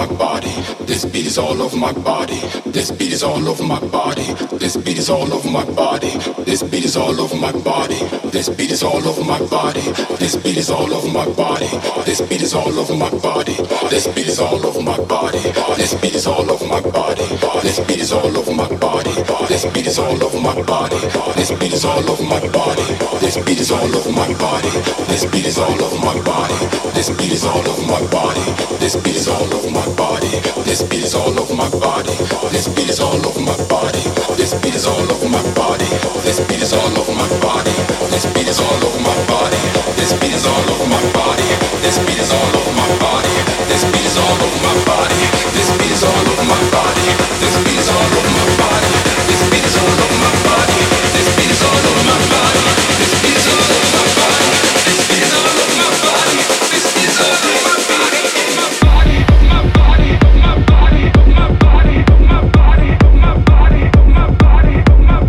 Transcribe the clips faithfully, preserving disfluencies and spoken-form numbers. my body. This beat is all over my body. This beat is all over my body. This beat is all over my body. This beat is all over my body. This beat is all over my body. This beat is all over my body. This beat is all over my body. This beat is all over my body. This beat is all over my body. This beat is all over my body. This beat is all over my body. This beat is all over my body. This beat is all over my body. This beat is all over my body. This beat is all over my body. This beat is all over my body. This beat is all over my body. This beat is all over my body. This beat is all over my body. This beat is all over my body. This beat is all over my body. This beat is all over my body. This beat is all over my body. This beat is all over my body. This beat is all over my body. This beat is all over my body. This beat is all over my body. This beat is all over my body. This beat is all over my body. This beat is all over my body. This beat is all over my body. My body, my body, my body, my body, my body, my body, my body, my body, my body, my body, my body, my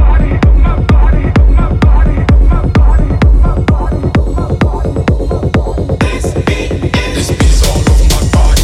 body, my body, my body. This beat, this beat is all over my body.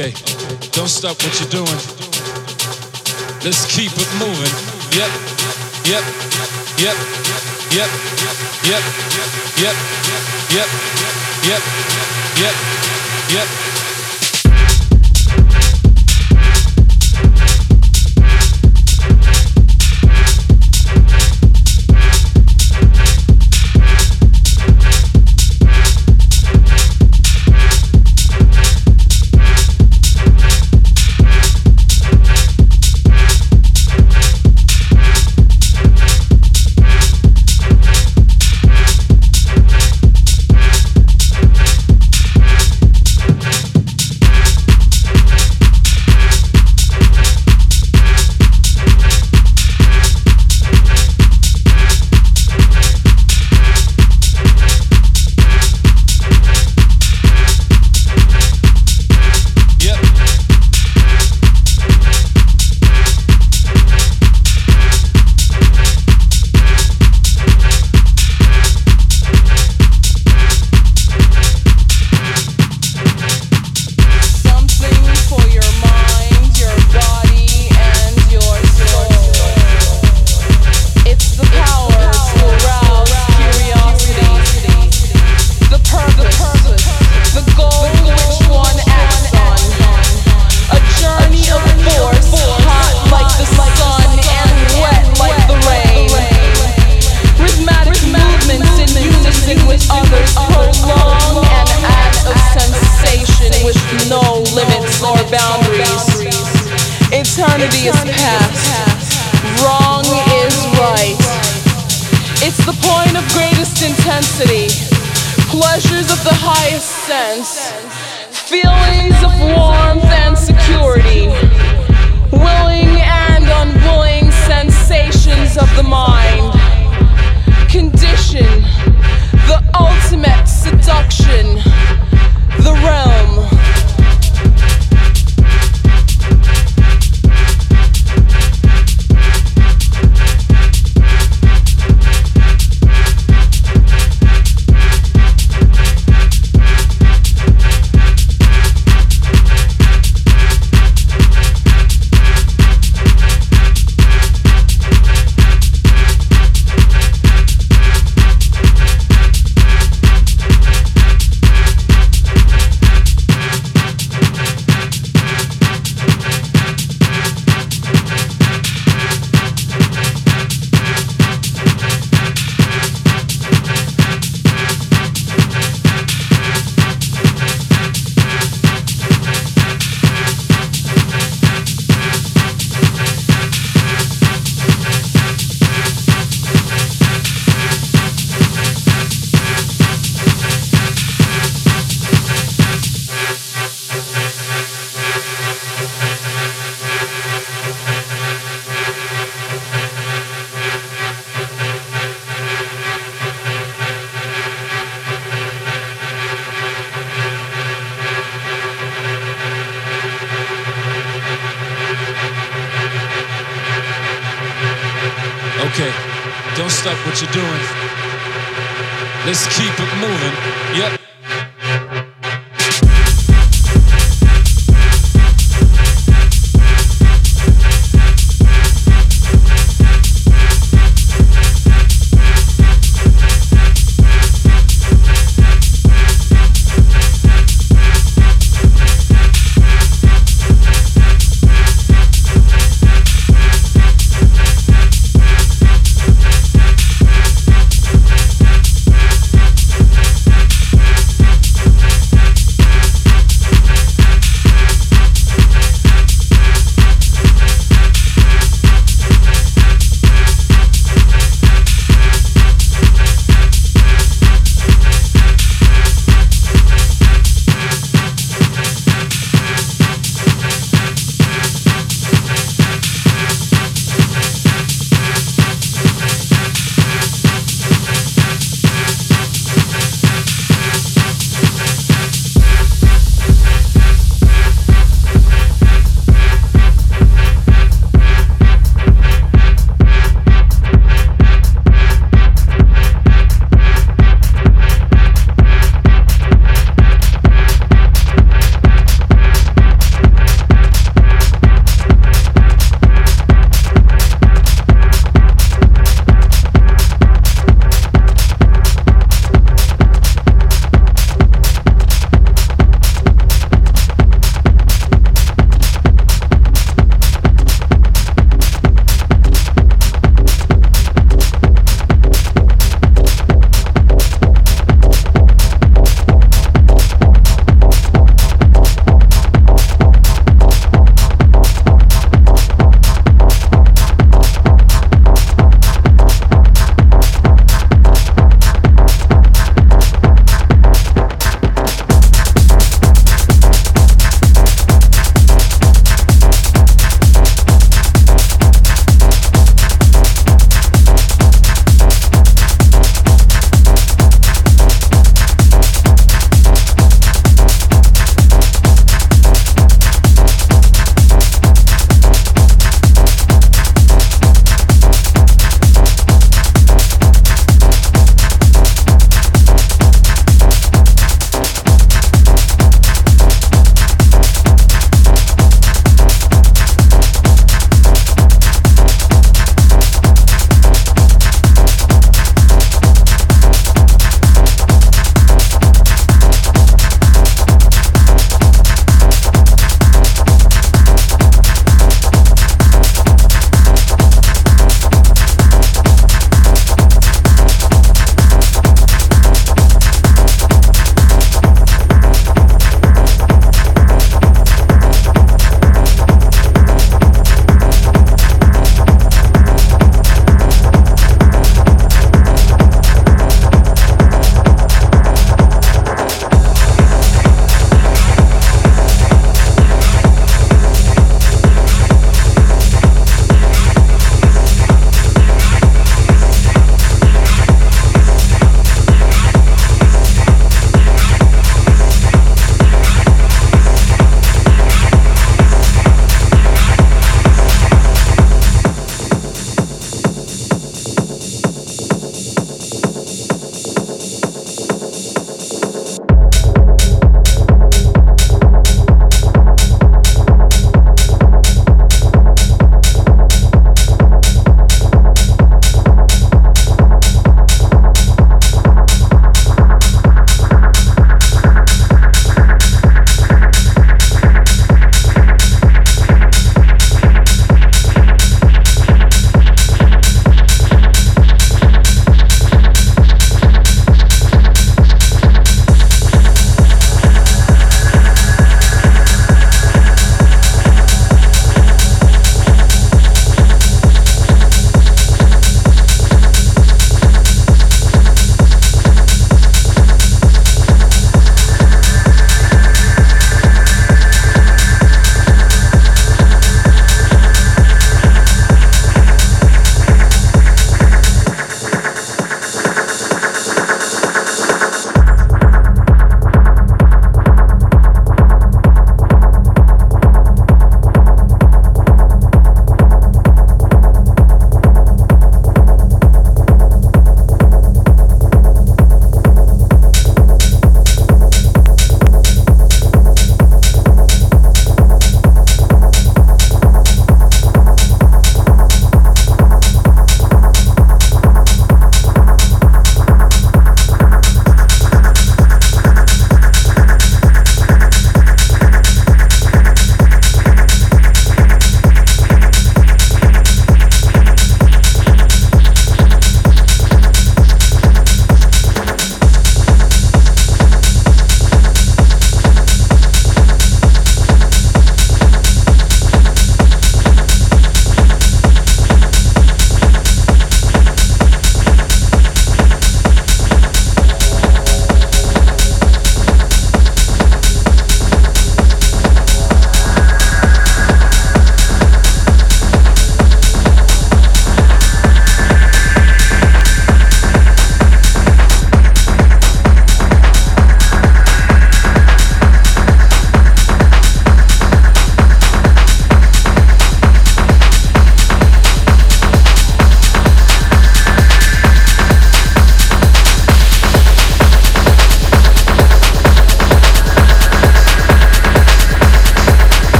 Okay, don't stop what you're doing. Let's keep it moving. Yep, yep, yep, yep, yep, yep, yep, yep, yep, yep.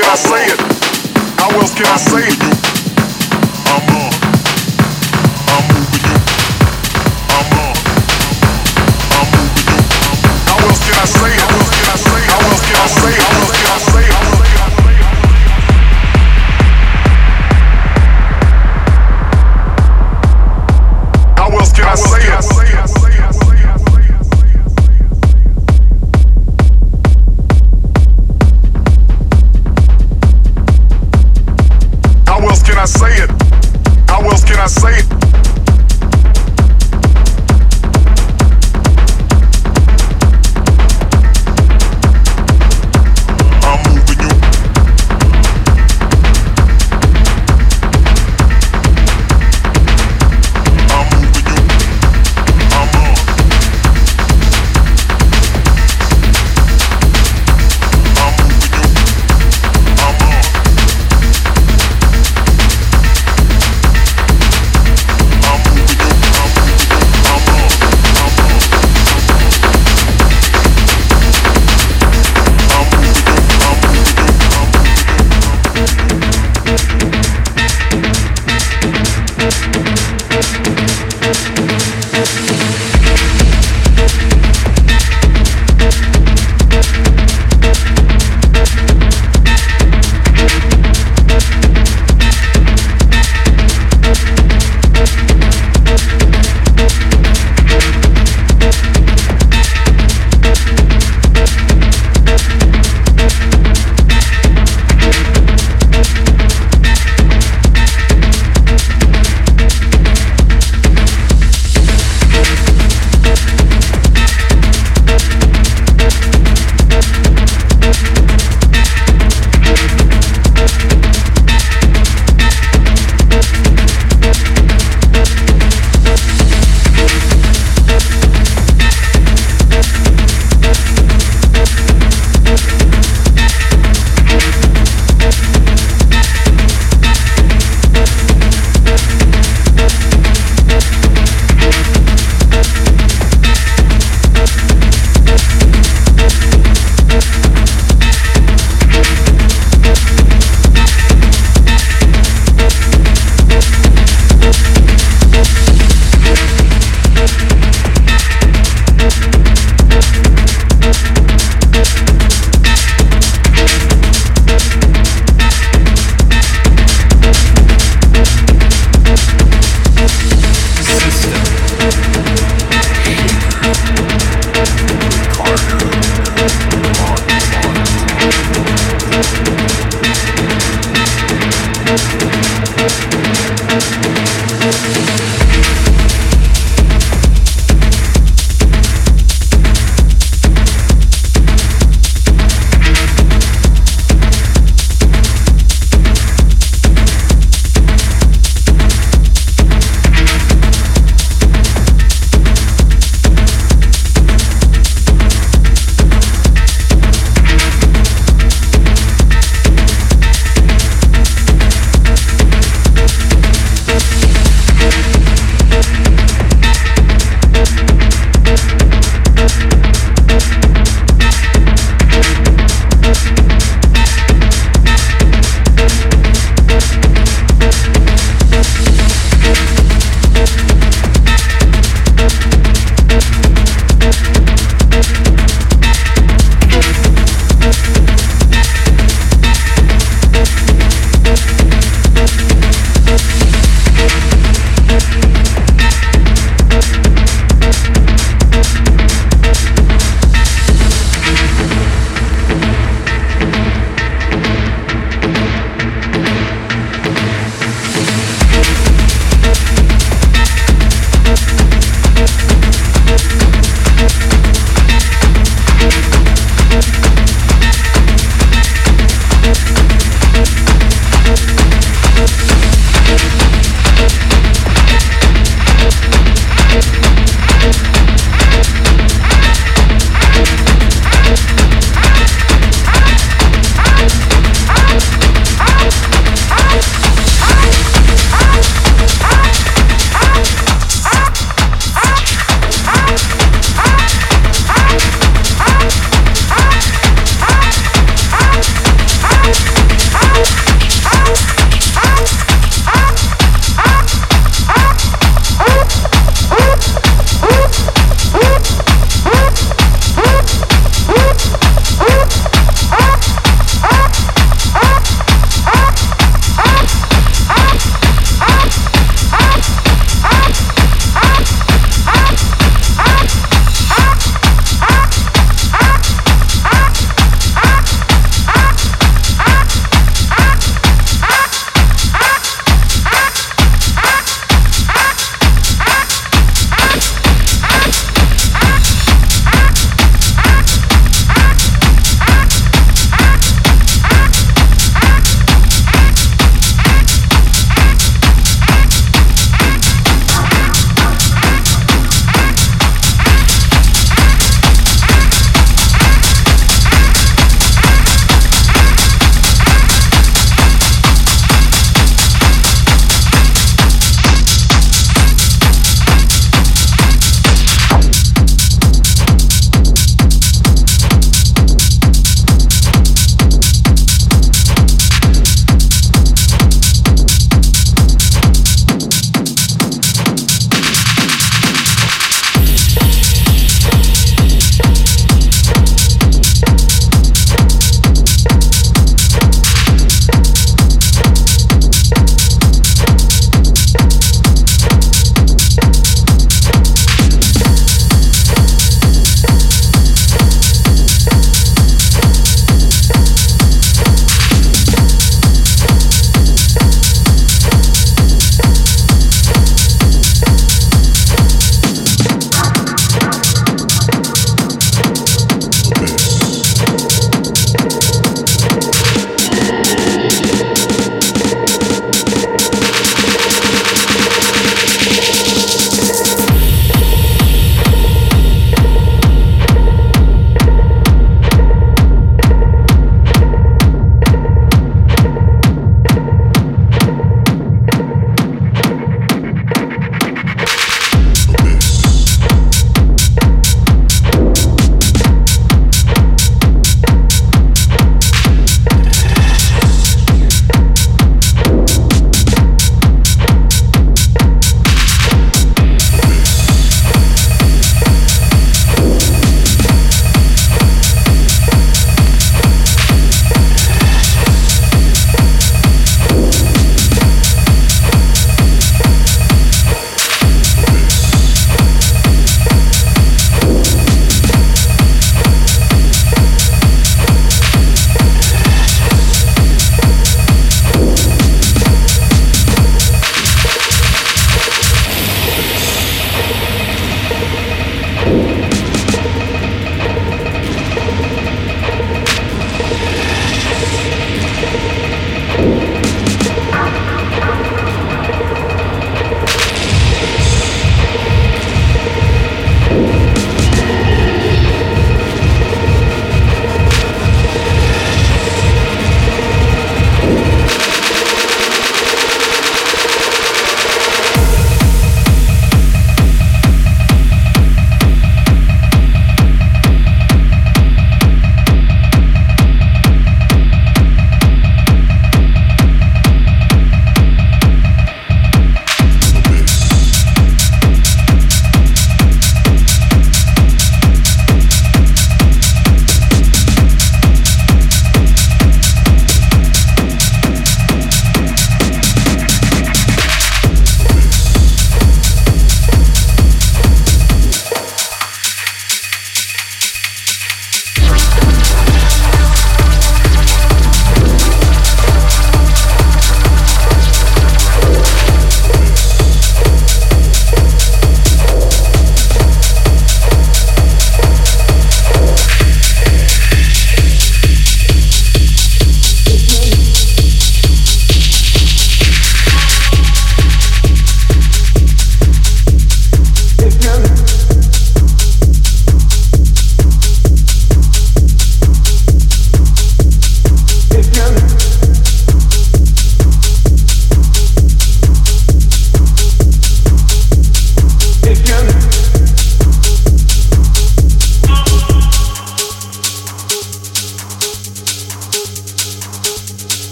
else can I say it? How else can I say it? I'm on. I'm moving you. I'm on. I'm moving you. How else can I say it? How else can I say it? How else can I say it? How else can I say it? How else can I say it? How else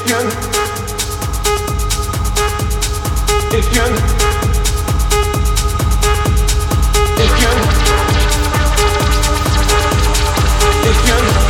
It's young. It's young. It's young. It's young. It's young.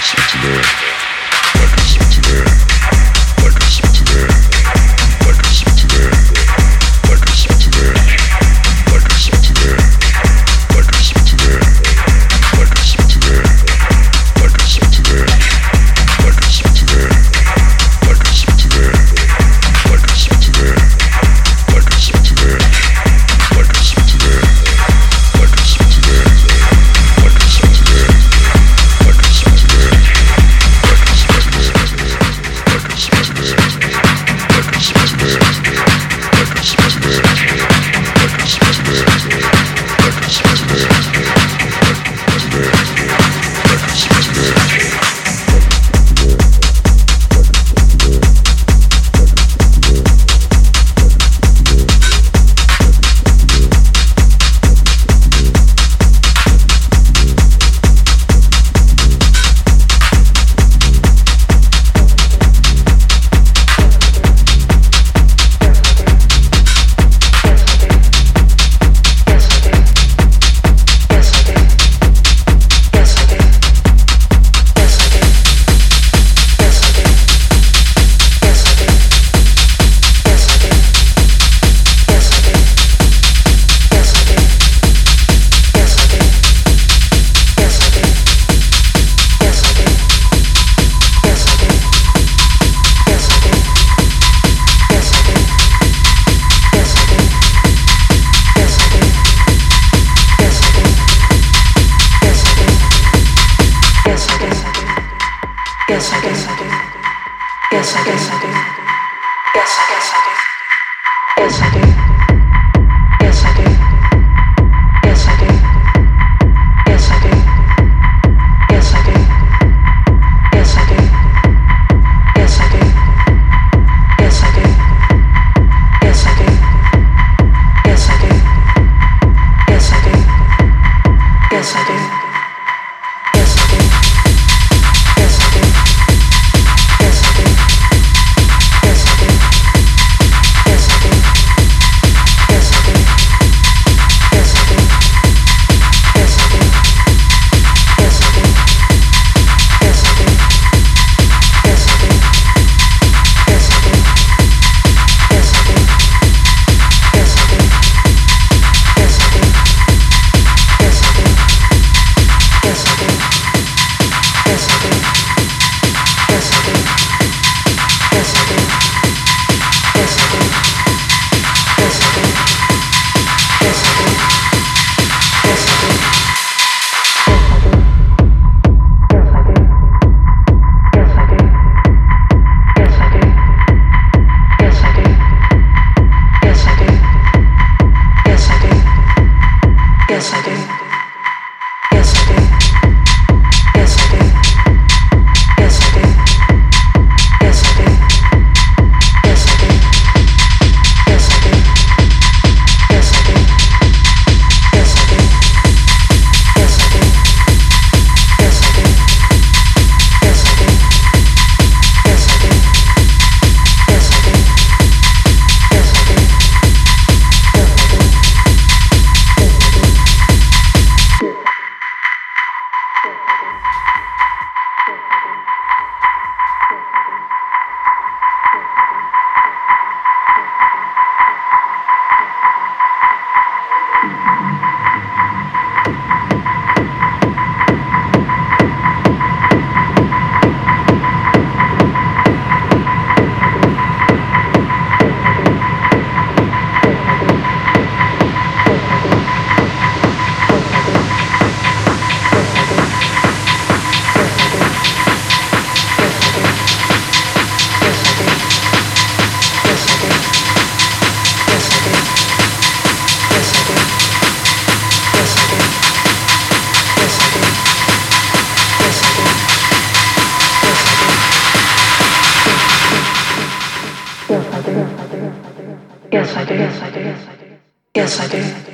Yes, I do. Yes, I do. Yes, I do.